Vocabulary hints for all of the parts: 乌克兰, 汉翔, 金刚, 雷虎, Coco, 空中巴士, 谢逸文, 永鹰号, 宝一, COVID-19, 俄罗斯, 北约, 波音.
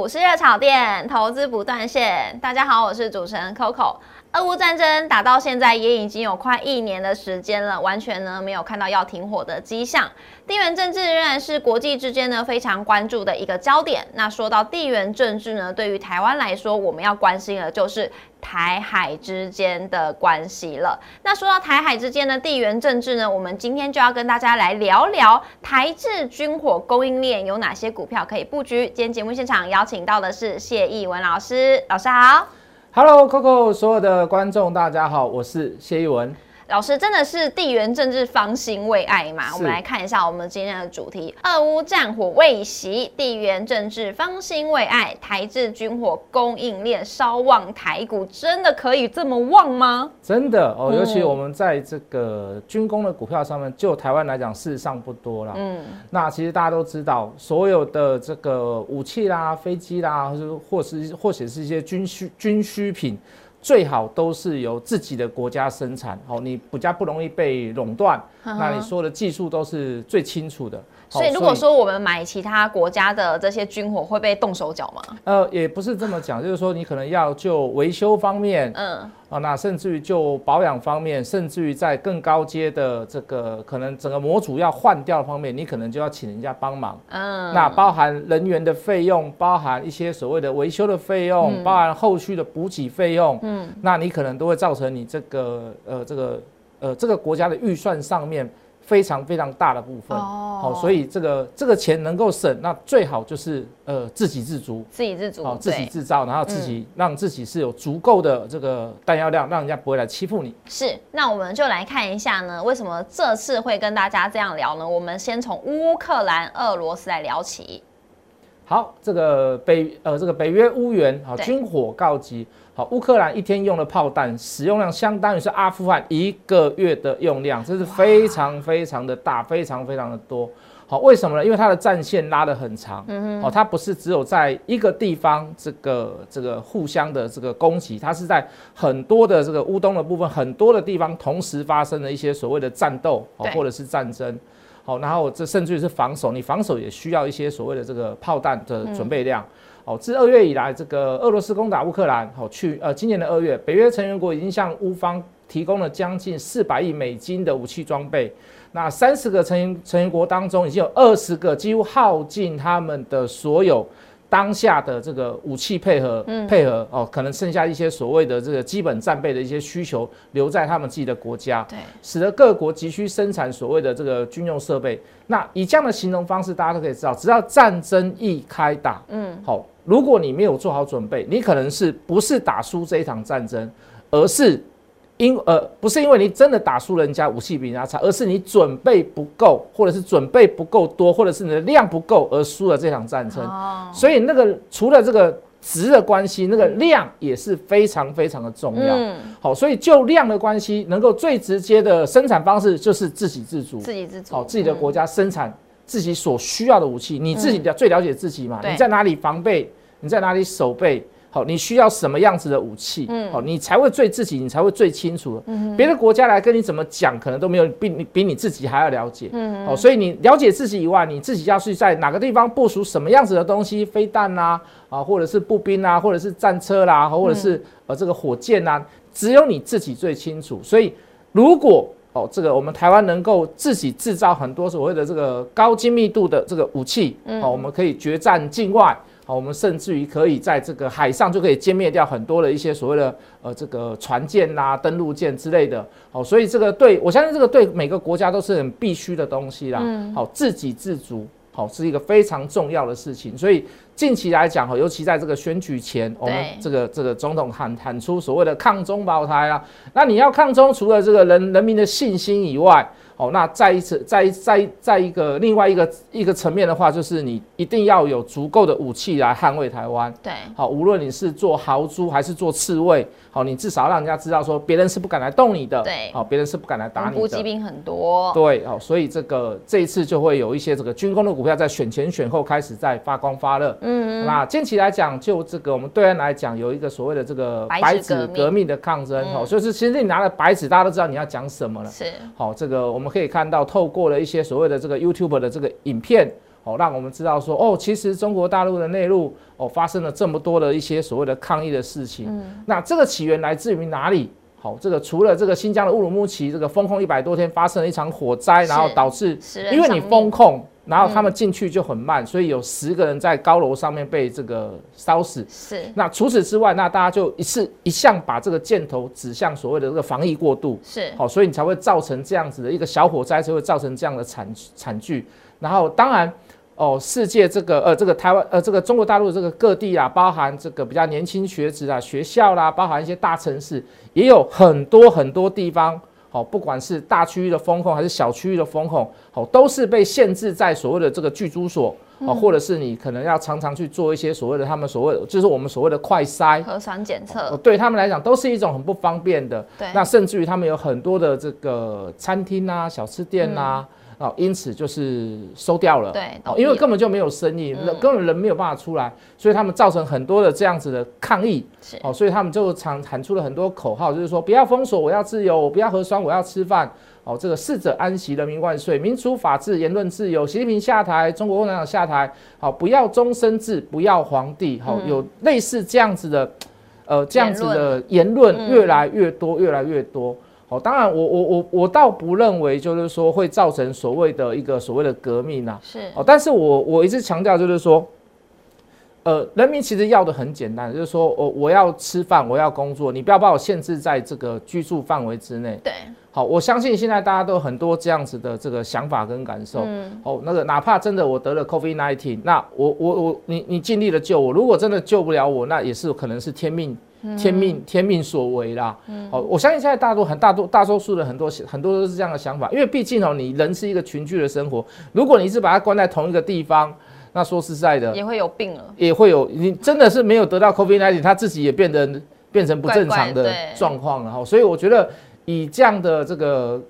股市热炒店，投资不断线。大家好，我是主持人 Coco。俄乌战争打到现在也已经有快1年的时间了，完全没有看到要停火的迹象。地缘政治仍然是国际之间非常关注的一个焦点。那说到地缘政治呢，对于台湾来说，我们要关心的就是台海之间的关系了。那说到台海之间的地缘政治呢，我们今天就要跟大家来聊聊台制军火供应链有哪些股票可以布局。今天节目现场邀请到的是谢逸文老师，老师好。Hello Coco， 所有的观众大家好，我是谢逸文。老师真的是地缘政治方兴未艾嘛？我们来看一下我们今天的主题：俄乌战火未息，地缘政治方兴未艾，台制军火供应链烧旺台股，真的可以这么旺吗？真的哦，尤其我们在这个军工的股票上面，就台湾来讲，事实上不多啦。那其实大家都知道，所有的这个武器啦、飞机啦，或者是一些军需品。最好都是由自己的国家生产，哦，你比较不容易被垄断。那你说的技术都是最清楚的。所以如果说我们买其他国家的这些军火，会被动手脚吗？也不是这么讲，就是说你可能要就维修方面，那甚至于就保养方面，甚至于在更高阶的这个可能整个模组要换掉的方面，你可能就要请人家帮忙。那包含人员的费用，包含一些所谓的维修的费用，包含后续的补给费用。那你可能都会造成你这个国家的预算上面非常非常大的部分。好，所以这个钱能够省，那最好就是自给自足，自己制造，然后自己让自己是有足够的这个弹药量，让人家不会来欺负你。是，那我们就来看一下呢，为什么这次会跟大家这样聊呢？我们先从乌克兰、俄罗斯来聊起。好，这个北约乌援，好，军火告急。好，乌克兰一天用的炮弹使用量相当于是阿富汗1个月的用量，这是非常非常的大，非常非常的多。好，为什么呢？因为它的战线拉得很长，好，它不是只有在一个地方这个互相的这个攻击，它是在很多的这个乌东的部分很多的地方同时发生了一些所谓的战斗，或者是战争。好，然后这甚至是防守，你防守也需要一些所谓的这个炮弹的准备量。哦，自2月以来，这个俄罗斯攻打乌克兰，好，今年的2月，北约成员国已经向乌方提供了将近400亿美金的武器装备。那30个成员国当中，已经有20个几乎耗尽他们的所有当下的这个武器配合哦，可能剩下一些所谓的这个基本战备的一些需求留在他们自己的国家，使得各国急需生产所谓的这个军用设备。那以这样的形容方式，大家都可以知道，只要战争一开打，好，如果你没有做好准备，你可能是不是打输这一场战争，而是不是因为你真的打输人家武器比人家差，而是你准备不够，或者是准备不够多，或者是你的量不够而输了这场战争。所以那个除了这个值的关系，那个量也是非常非常的重要。好，所以就量的关系，能够最直接的生产方式就是自给自足，好，自己的国家生产自己所需要的武器，你自己最了解自己嘛，你在哪里防备，你在哪里守备。好，你需要什么样子的武器？好，你才会最自己，你才会最清楚。别的国家来跟你怎么讲，可能都没有比你自己还要了解。好，所以你了解自己以外，你自己要去在哪个地方部署什么样子的东西，飞弹啦，或者是步兵啦，或者是战车啦，或者是这个火箭啦，只有你自己最清楚。所以，如果这个我们台湾能够自己制造很多所谓的这个高精密度的这个武器，我们可以决战境外。好，我们甚至于可以在这个海上就可以歼灭掉很多的一些所谓的这个船舰啦、登陆舰之类的。好，所以这个对我相信这个对每个国家都是很必须的东西啦。好，自给自足，好，是一个非常重要的事情。所以近期来讲，尤其在这个选举前，我们这个总统喊出所谓的抗中保台啦。那你要抗中，除了这个人民的信心以外，哦，那另外一个层面的话，就是你一定要有足够的武器来捍卫台湾。对，好，无论你是做豪猪还是做刺猬，好，你至少让人家知道说别人是不敢来动你的。对，好，别人是不敢来打你的。补给兵很多。对，哦，所以这一次就会有一些这个军工的股票在选前选后开始在发光发热。那近期来讲，就这个我们对岸来讲，有一个所谓的这个白纸革命的抗争。哦，所以其实你拿了白纸，大家都知道你要讲什么了。是，好，这个我们可以看到，透过了一些所谓的这个 YouTube 的这个影片，哦，让我们知道说，哦，其实中国大陆的内陆哦发生了这么多的一些所谓的抗议的事情。那这个起源来自于哪里？好，这个除了这个新疆的乌鲁木齐这个封控100多天发生了一场火灾，然后导致因为你封控，然后他们进去就很慢，所以有10个人在高楼上面被这个烧死。是。那除此之外，那大家就一向把这个箭头指向所谓的这个防疫过度。是。好，所以你才会造成这样子的一个小火灾，才会造成这样的惨剧。然后当然。哦，世界中国大陆这个各地啊，包含这个比较年轻学子啊，学校啦，包含一些大城市，也有很多地方，哦，不管是大区域的封控还是小区域的封控，哦，都是被限制在所谓的这个居住所，哦，或者是你可能要常常去做一些所谓的他们所谓就是我们所谓的快筛、核酸检测，对他们来讲都是一种很不方便的。那甚至于他们有很多的这个餐厅啊、小吃店啊。哦，因此就是收掉了，对，因为根本就没有生意，根本人没有办法出来，所以他们造成很多的这样子的抗议，哦，所以他们就喊出了很多口号，就是说不要封锁，我要自由；我不要核酸，我要吃饭。哦，这个逝者安息，人民万岁，民主法治，言论自由，习近平下台，中国共产党下台。好，不要终身制，不要皇帝。好，有类似这样子的，言论越来越多，越来越多。哦，当然我倒不认为就是说会造成所谓的一个所谓的革命啊，是哦，但是我一直强调就是说，人民其实要的很简单，就是说我要吃饭，我要工作，你不要把我限制在这个居住范围之内。对，好，我相信现在大家都有很多这样子的这个想法跟感受。哦，那个哪怕真的我得了 COVID-19， 那你尽力的救我，如果真的救不了我，那也是可能是天命所为啦。哦，我相信现在大多数的很多都是这样的想法，因为毕竟哦，你人是一个群居的生活，如果你一直把它关在同一个地方，那说实在的，也会有病了，也会有你真的是没有得到 COVID-19， 他自己也变成不正常的状况了哈。所以我觉得以这样的这个。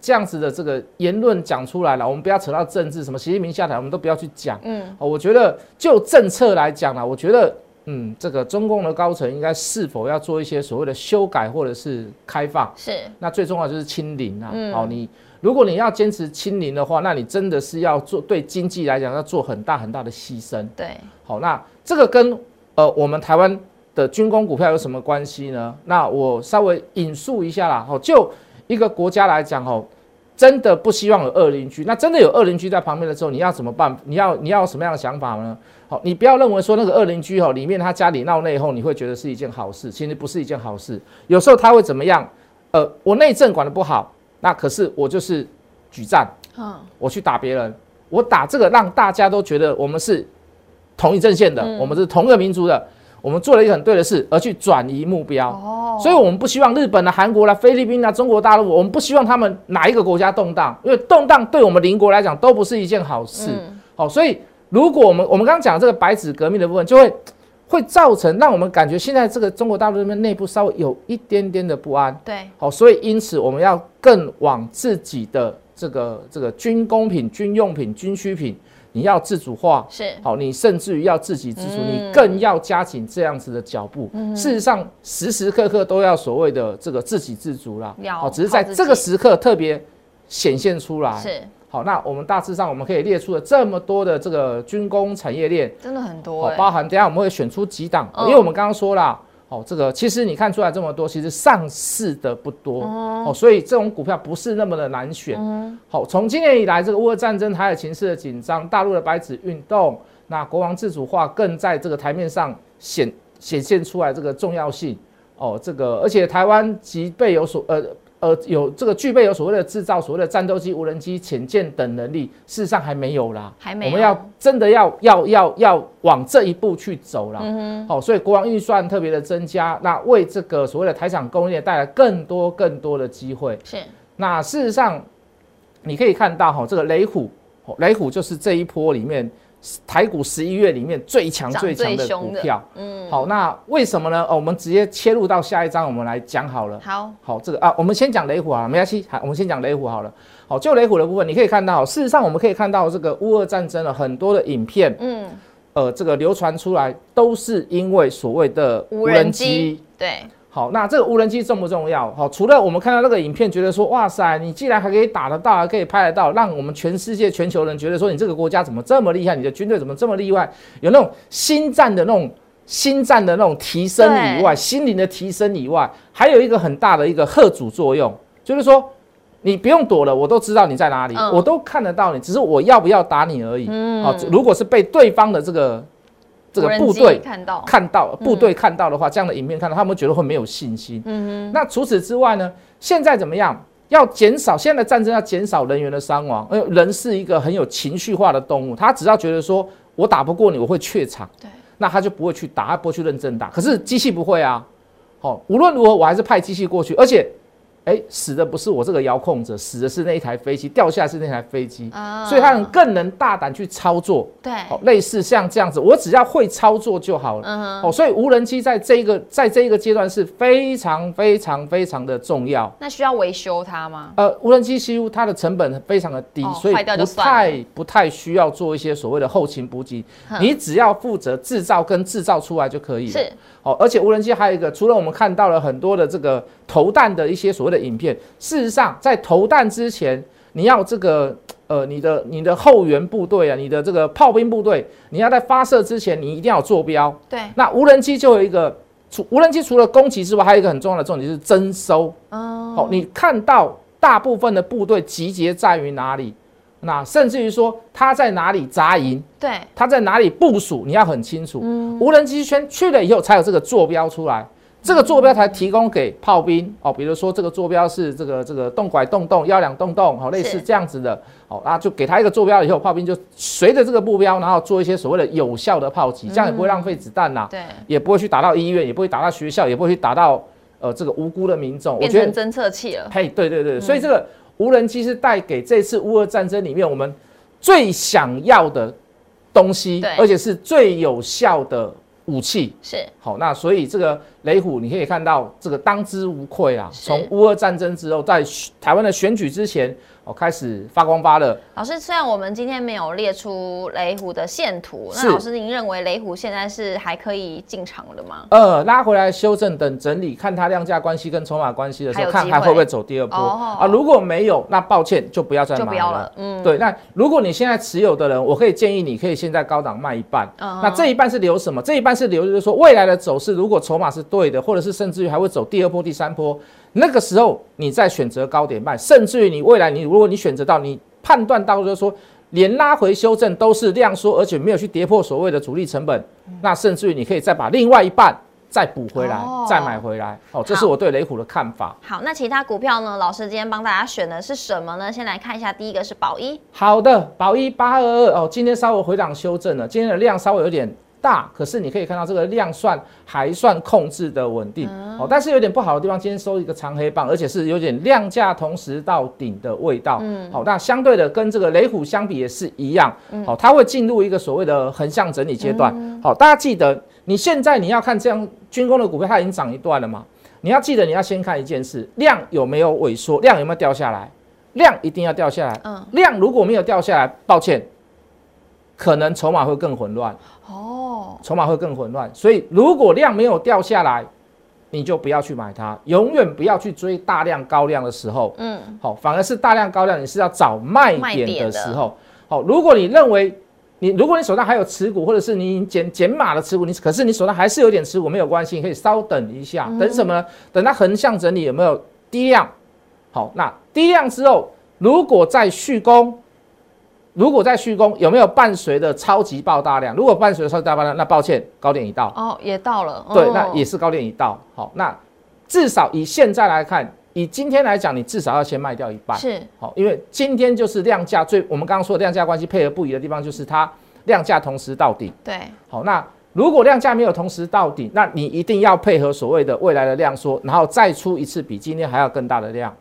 这样子的这个言论讲出来了，我们不要扯到政治，什么习近平下台，我们都不要去讲。我觉得就政策来讲啦，我觉得这个中共的高层应该是否要做一些所谓的修改或者是开放？是。那最重要就是清零啊。好，如果你要坚持清零的话，那你真的是要做对经济来讲要做很大很大的牺牲。对。好，那这个跟我们台湾的军工股票有什么关系呢？那我稍微引述一下啦。好，就。一个国家来讲哦，真的不希望有恶邻居。那真的有恶邻居在旁边的时候，你要怎么办？你要有什么样的想法呢？好，你不要认为说那个恶邻居哦，里面他家里闹内讧，你会觉得是一件好事，其实不是一件好事。有时候他会怎么样？我内政管得不好，那可是我就是举战，我去打别人，我打这个让大家都觉得我们是同一阵线的，我们是同一个民族的。我们做了一个很对的事，而去转移目标，所以我们不希望日本啊、韩国啊、菲律宾啊、中国大陆，我们不希望他们哪一个国家动荡，因为动荡对我们邻国来讲都不是一件好事。好，所以如果我们刚刚讲这个白纸革命的部分，就会造成让我们感觉现在这个中国大陆这边内部稍微有一点点的不安。对，好，所以因此我们要更往自己的这个军工品、军用品、军需品。你要自主化是好，你甚至于要自给自足，你更要加紧这样子的脚步。事实上，时时刻刻都要所谓的这个自给自足啦。好，只是在这个时刻特别显现出来。是好，那我们大致上我们可以列出了这么多的这个军工产业链，真的很多。包含等一下我们会选出几档，因为我们刚刚说啦，哦，这个其实你看出来这么多，其实上市的不多哦，所以这种股票不是那么的难选。好，从今年以来，这个乌俄战争、台海情势的紧张，大陆的白纸运动，那国防自主化更在这个台面上显现出来这个重要性哦。这个而且台湾具备有所谓的制造所谓的战斗机、无人机、潜舰等能力，事实上还没有啦，还没有。我们要真的要往这一步去走啦。好，所以国防预算特别的增加，那为这个所谓的台厂供应链带来更多的机会。是。那事实上，你可以看到哈，这个雷虎就是这一波里面台股11月里面最强的股票。好，那为什么呢？我们直接切入到下一章，我们来讲好了。好，这个啊，我们先讲雷虎好了，没关系，我们先讲雷虎好了。好，就雷虎的部分，你可以看到，事实上我们可以看到这个乌俄战争的很多的影片，这个流传出来都是因为所谓的无人机。对。好，那这个无人机重不重要？好，除了我们看到那个影片，觉得说哇塞，你既然还可以打得到，还可以拍得到，让我们全世界全球人觉得说你这个国家怎么这么厉害，你的军队怎么这么厉害，有那种心战的那种提升以外，心灵的提升以外，还有一个很大的一个吓阻作用，就是说你不用躲了，我都知道你在哪里，我都看得到你，只是我要不要打你而已。好，如果是被对方的这个部队看到部队看到的话，这样的影片看到，他们觉得会没有信心。那除此之外呢？现在怎么样？要减少现在的战争，要减少人员的伤亡。人是一个很有情绪化的动物，他只要觉得说我打不过你，我会怯场，对，那他就不会去打，他不会去认真打。可是机器不会啊，好，无论如何我还是派机器过去，而且。哎，死的不是我这个遥控者，死的是那一台飞机，掉下是那台飞机，所以他更能大胆去操作。对，类似像这样子，我只要会操作就好了。所以无人机在这一个阶段是非常非常非常的重要。那需要维修它吗？无人机修它的成本非常的低，所以不太需要做一些所谓的后勤补给，你只要负责制造跟制造出来就可以了。是，而且无人机还有一个，除了我们看到了很多的这个投弹的一些所谓的影片，事实上在投弹之前，你要这个你的后援部队啊，你的这个炮兵部队，你要在发射之前，你一定要坐标。对，那无人机就有一个，无人机除了攻击之外，还有一个很重要的重点就是征收。哦，你看到大部分的部队集结在于哪里？那甚至于说他在哪里扎营，对，他在哪里部署，你要很清楚。无人机圈去了以后，才有这个坐标出来。这个坐标才提供给炮兵哦，比如说这个坐标是这个动拐动动幺两动动，好，类似这样子的，好，那就给他一个坐标以后，炮兵就随着这个目标，然后做一些所谓的有效的炮击，这样也不会浪费子弹啦，对，也不会去打到医院，也不会打到学校，也不会去打到这个无辜的民众，变成侦测器了。嘿，对对对，所以这个无人机是带给这次乌俄战争里面我们最想要的东西，而且是最有效的。武器是好，那所以这个雷虎你可以看到这个当之无愧啊。从乌俄战争之后，在台湾的选举之前，开始发光发热。老师，虽然我们今天没有列出雷虎的线图，那老师您认为雷虎现在是还可以进场的吗？拉回来修正等整理，看它量价关系跟筹码关系的时候，看还会不会走第二波啊？如果没有，那抱歉就不要再买了。就不要了，对。那如果你现在持有的人，我可以建议你可以现在高档卖一半。那这一半是留什么？这一半是留就是说未来的走势，如果筹码是对的，或者是甚至于还会走第二波、第三波。那个时候你再选择高点卖，甚至于你未来你如果你选择到你判断到就是说连拉回修正都是量缩，而且没有去跌破所谓的主力成本，那甚至于你可以再把另外一半再补回来，再买回来。这是我对雷虎的看法。好，那其他股票呢？老师今天帮大家选的是什么呢？先来看一下，第一个是宝一。好的，宝一8222哦，今天稍微回档修正了，今天的量稍微有点。大，可是你可以看到这个量还算控制的稳定，但是有点不好的地方，今天收一个长黑棒，而且是有点量价同时到顶的味道。那相对的跟这个雷虎相比也是一样，它会进入一个所谓的横向整理阶段。大家记得，你现在你要看这样军工的股票，它已经涨一段了嘛？你要记得，你要先看一件事，量有没有萎缩，量有没有掉下来？量一定要掉下来。量如果没有掉下来，抱歉，可能筹码会更混乱。筹码会更混乱，所以如果量没有掉下来，你就不要去买它，永远不要去追大量高量的时候，反而是大量高量你是要找卖点的时候。如果你认为如果你手上还有持股，或者是你减码的持股，可是你手上还是有点持股，没有关系，你可以稍等一下，等什么呢？等它横向整理有没有低量，好，那低量之后如果再续攻。有没有伴随的超级爆大量？如果伴随的超级大爆量，那抱歉，高点已到。也到了。对，那也是高点已到。好，那至少以现在来看，以今天来讲，你至少要先卖掉一半。是。好，因为今天就是量价我们刚刚说的量价关系配合不宜的地方，就是它量价同时到顶。对。好，那如果量价没有同时到顶，那你一定要配合所谓的未来的量缩，然后再出一次比今天还要更大的量。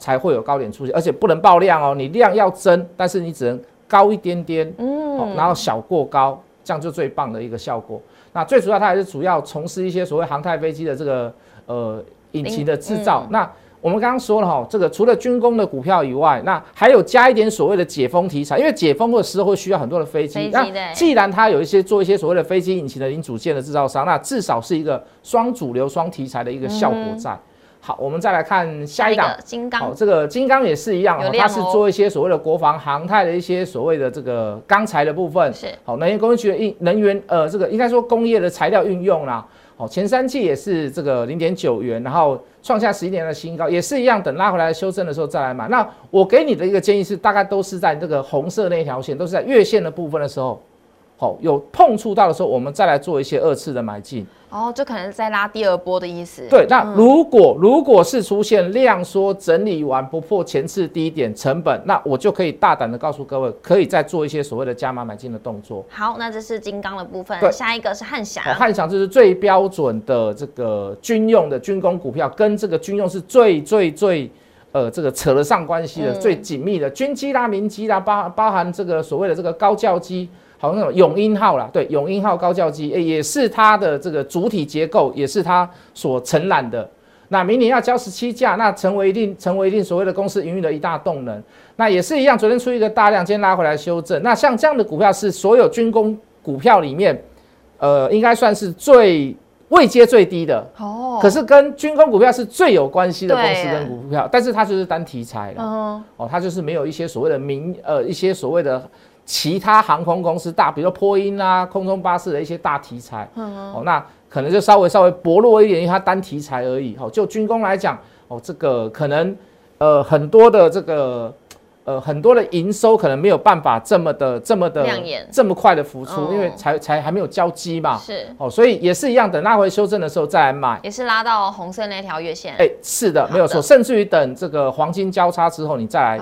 才会有高点出现，而且不能爆量哦，你量要增，但是你只能高一点点，然后小过高，这样就最棒的一个效果。那最主要它还是主要从事一些所谓航太飞机的这个引擎的制造。那我们刚刚说了哈，这个除了军工的股票以外，那还有加一点所谓的解封题材，因为解封或者时候会需要很多的飞机。那既然它有一些做一些所谓的飞机引擎的零组件的制造商，那至少是一个双主流、双题材的一个效果在。好，我们再来看下一档金刚。好，这个金刚也是一样，它是做一些所谓的国防、航太的一些所谓的这个钢材的部分。是，好，能源工业区的能源这个应该说工业的材料运用啦。好，前三季也是这个0.9元，然后创下11年的新高，也是一样，等拉回来修正的时候再来买。那我给你的一个建议是，大概都是在这个红色那条线，都是在月线的部分的时候。好，有碰触到的时候，我们再来做一些二次的买进。哦，就可能再拉第二波的意思。对，那如果是出现量缩整理完不破前次低点成本，那我就可以大胆的告诉各位，可以再做一些所谓的加码买进的动作。好，那这是金刚的部分。对，下一个是汉翔。汉翔就是最标准的这个军用的军工股票，跟这个军用是最。这个扯得上关系的最紧密的军机啦、民机啦，包含这个所谓的这个高教机，好像那种永鹰号啦，对，永鹰号高教机也是它的这个主体结构，也是它所承揽的。那明年要交17架，那成为一定所谓的公司营运的一大动能。那也是一样，昨天出一个大量，今天拉回来修正。那像这样的股票是所有军工股票里面，应该算是最。位阶最低的哦，可是跟军工股票是最有关系的公司跟股票，但是它就是单题材了哦，它就是没有一些所谓的一些所谓的其他航空公司大，比如说波音啦、空中巴士的一些大题材，哦，那可能就稍微薄弱一点，因为它单题材而已。哦，就军工来讲，哦，这个可能很多的这个。很多的营收可能没有办法这么快的浮出，因为才还没有交机嘛，是哦，所以也是一样，等拉回修正的时候再来买，也是拉到红色那条月线，哎，是的，没有错，甚至于等这个黄金交叉之后你再来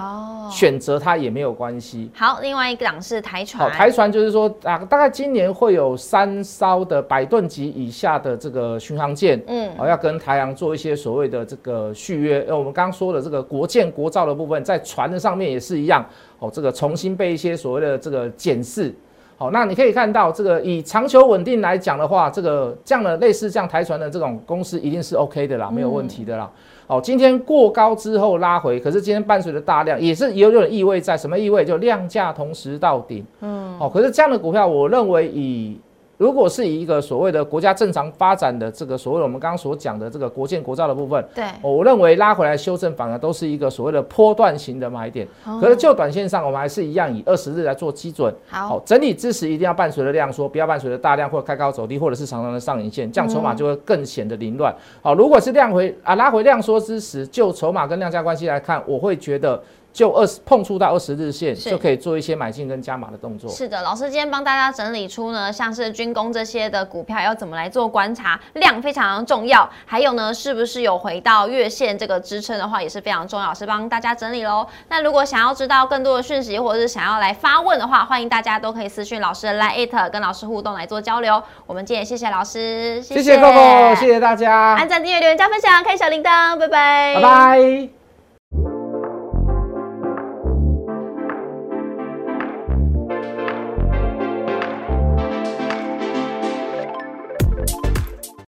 选择它也没有关系。好，另外一档是台船，台船就是说大概今年会有3艘的100吨级以下的这个巡航舰，要跟台航做一些所谓的这个续约，我们刚刚说的这个国舰国造的部分在船的上面。也是一样哦，这个重新被一些所谓的这个检视，好，那你可以看到这个以长久稳定来讲的话，这个这样的类似像台船的这种公司一定是 OK 的啦，没有问题的啦。哦，今天过高之后拉回，可是今天伴随着大量，也是有点意味在，什么意味？就量价同时到顶，哦，可是这样的股票，我认为如果是以一个所谓的国家正常发展的这个所谓我们刚刚所讲的这个国建国造的部分，对，我认为拉回来修正反而都是一个所谓的波段型的买点。可是就短线上，我们还是一样以20日来做基准。好，整理支持一定要伴随着量缩，不要伴随着大量或开高走低，或者是长长的上影线，这样筹码就会更显得凌乱。好，如果是拉回量缩之时，就筹码跟量价关系来看，我会觉得。就碰触到20日线，就可以做一些买进跟加码的动作。是的，老师今天帮大家整理出呢，像是军工这些的股票要怎么来做观察，量非常重要。还有呢，是不是有回到月线这个支撑的话，也是非常重要。老师帮大家整理喽。那如果想要知道更多的讯息，或者是想要来发问的话，欢迎大家都可以私讯老师的 LINE@ 跟老师互动来做交流。我们今天也谢谢老师，谢谢 Coco， 谢谢大家。按赞、订阅、留言、加分享，开小铃铛，拜拜，拜拜。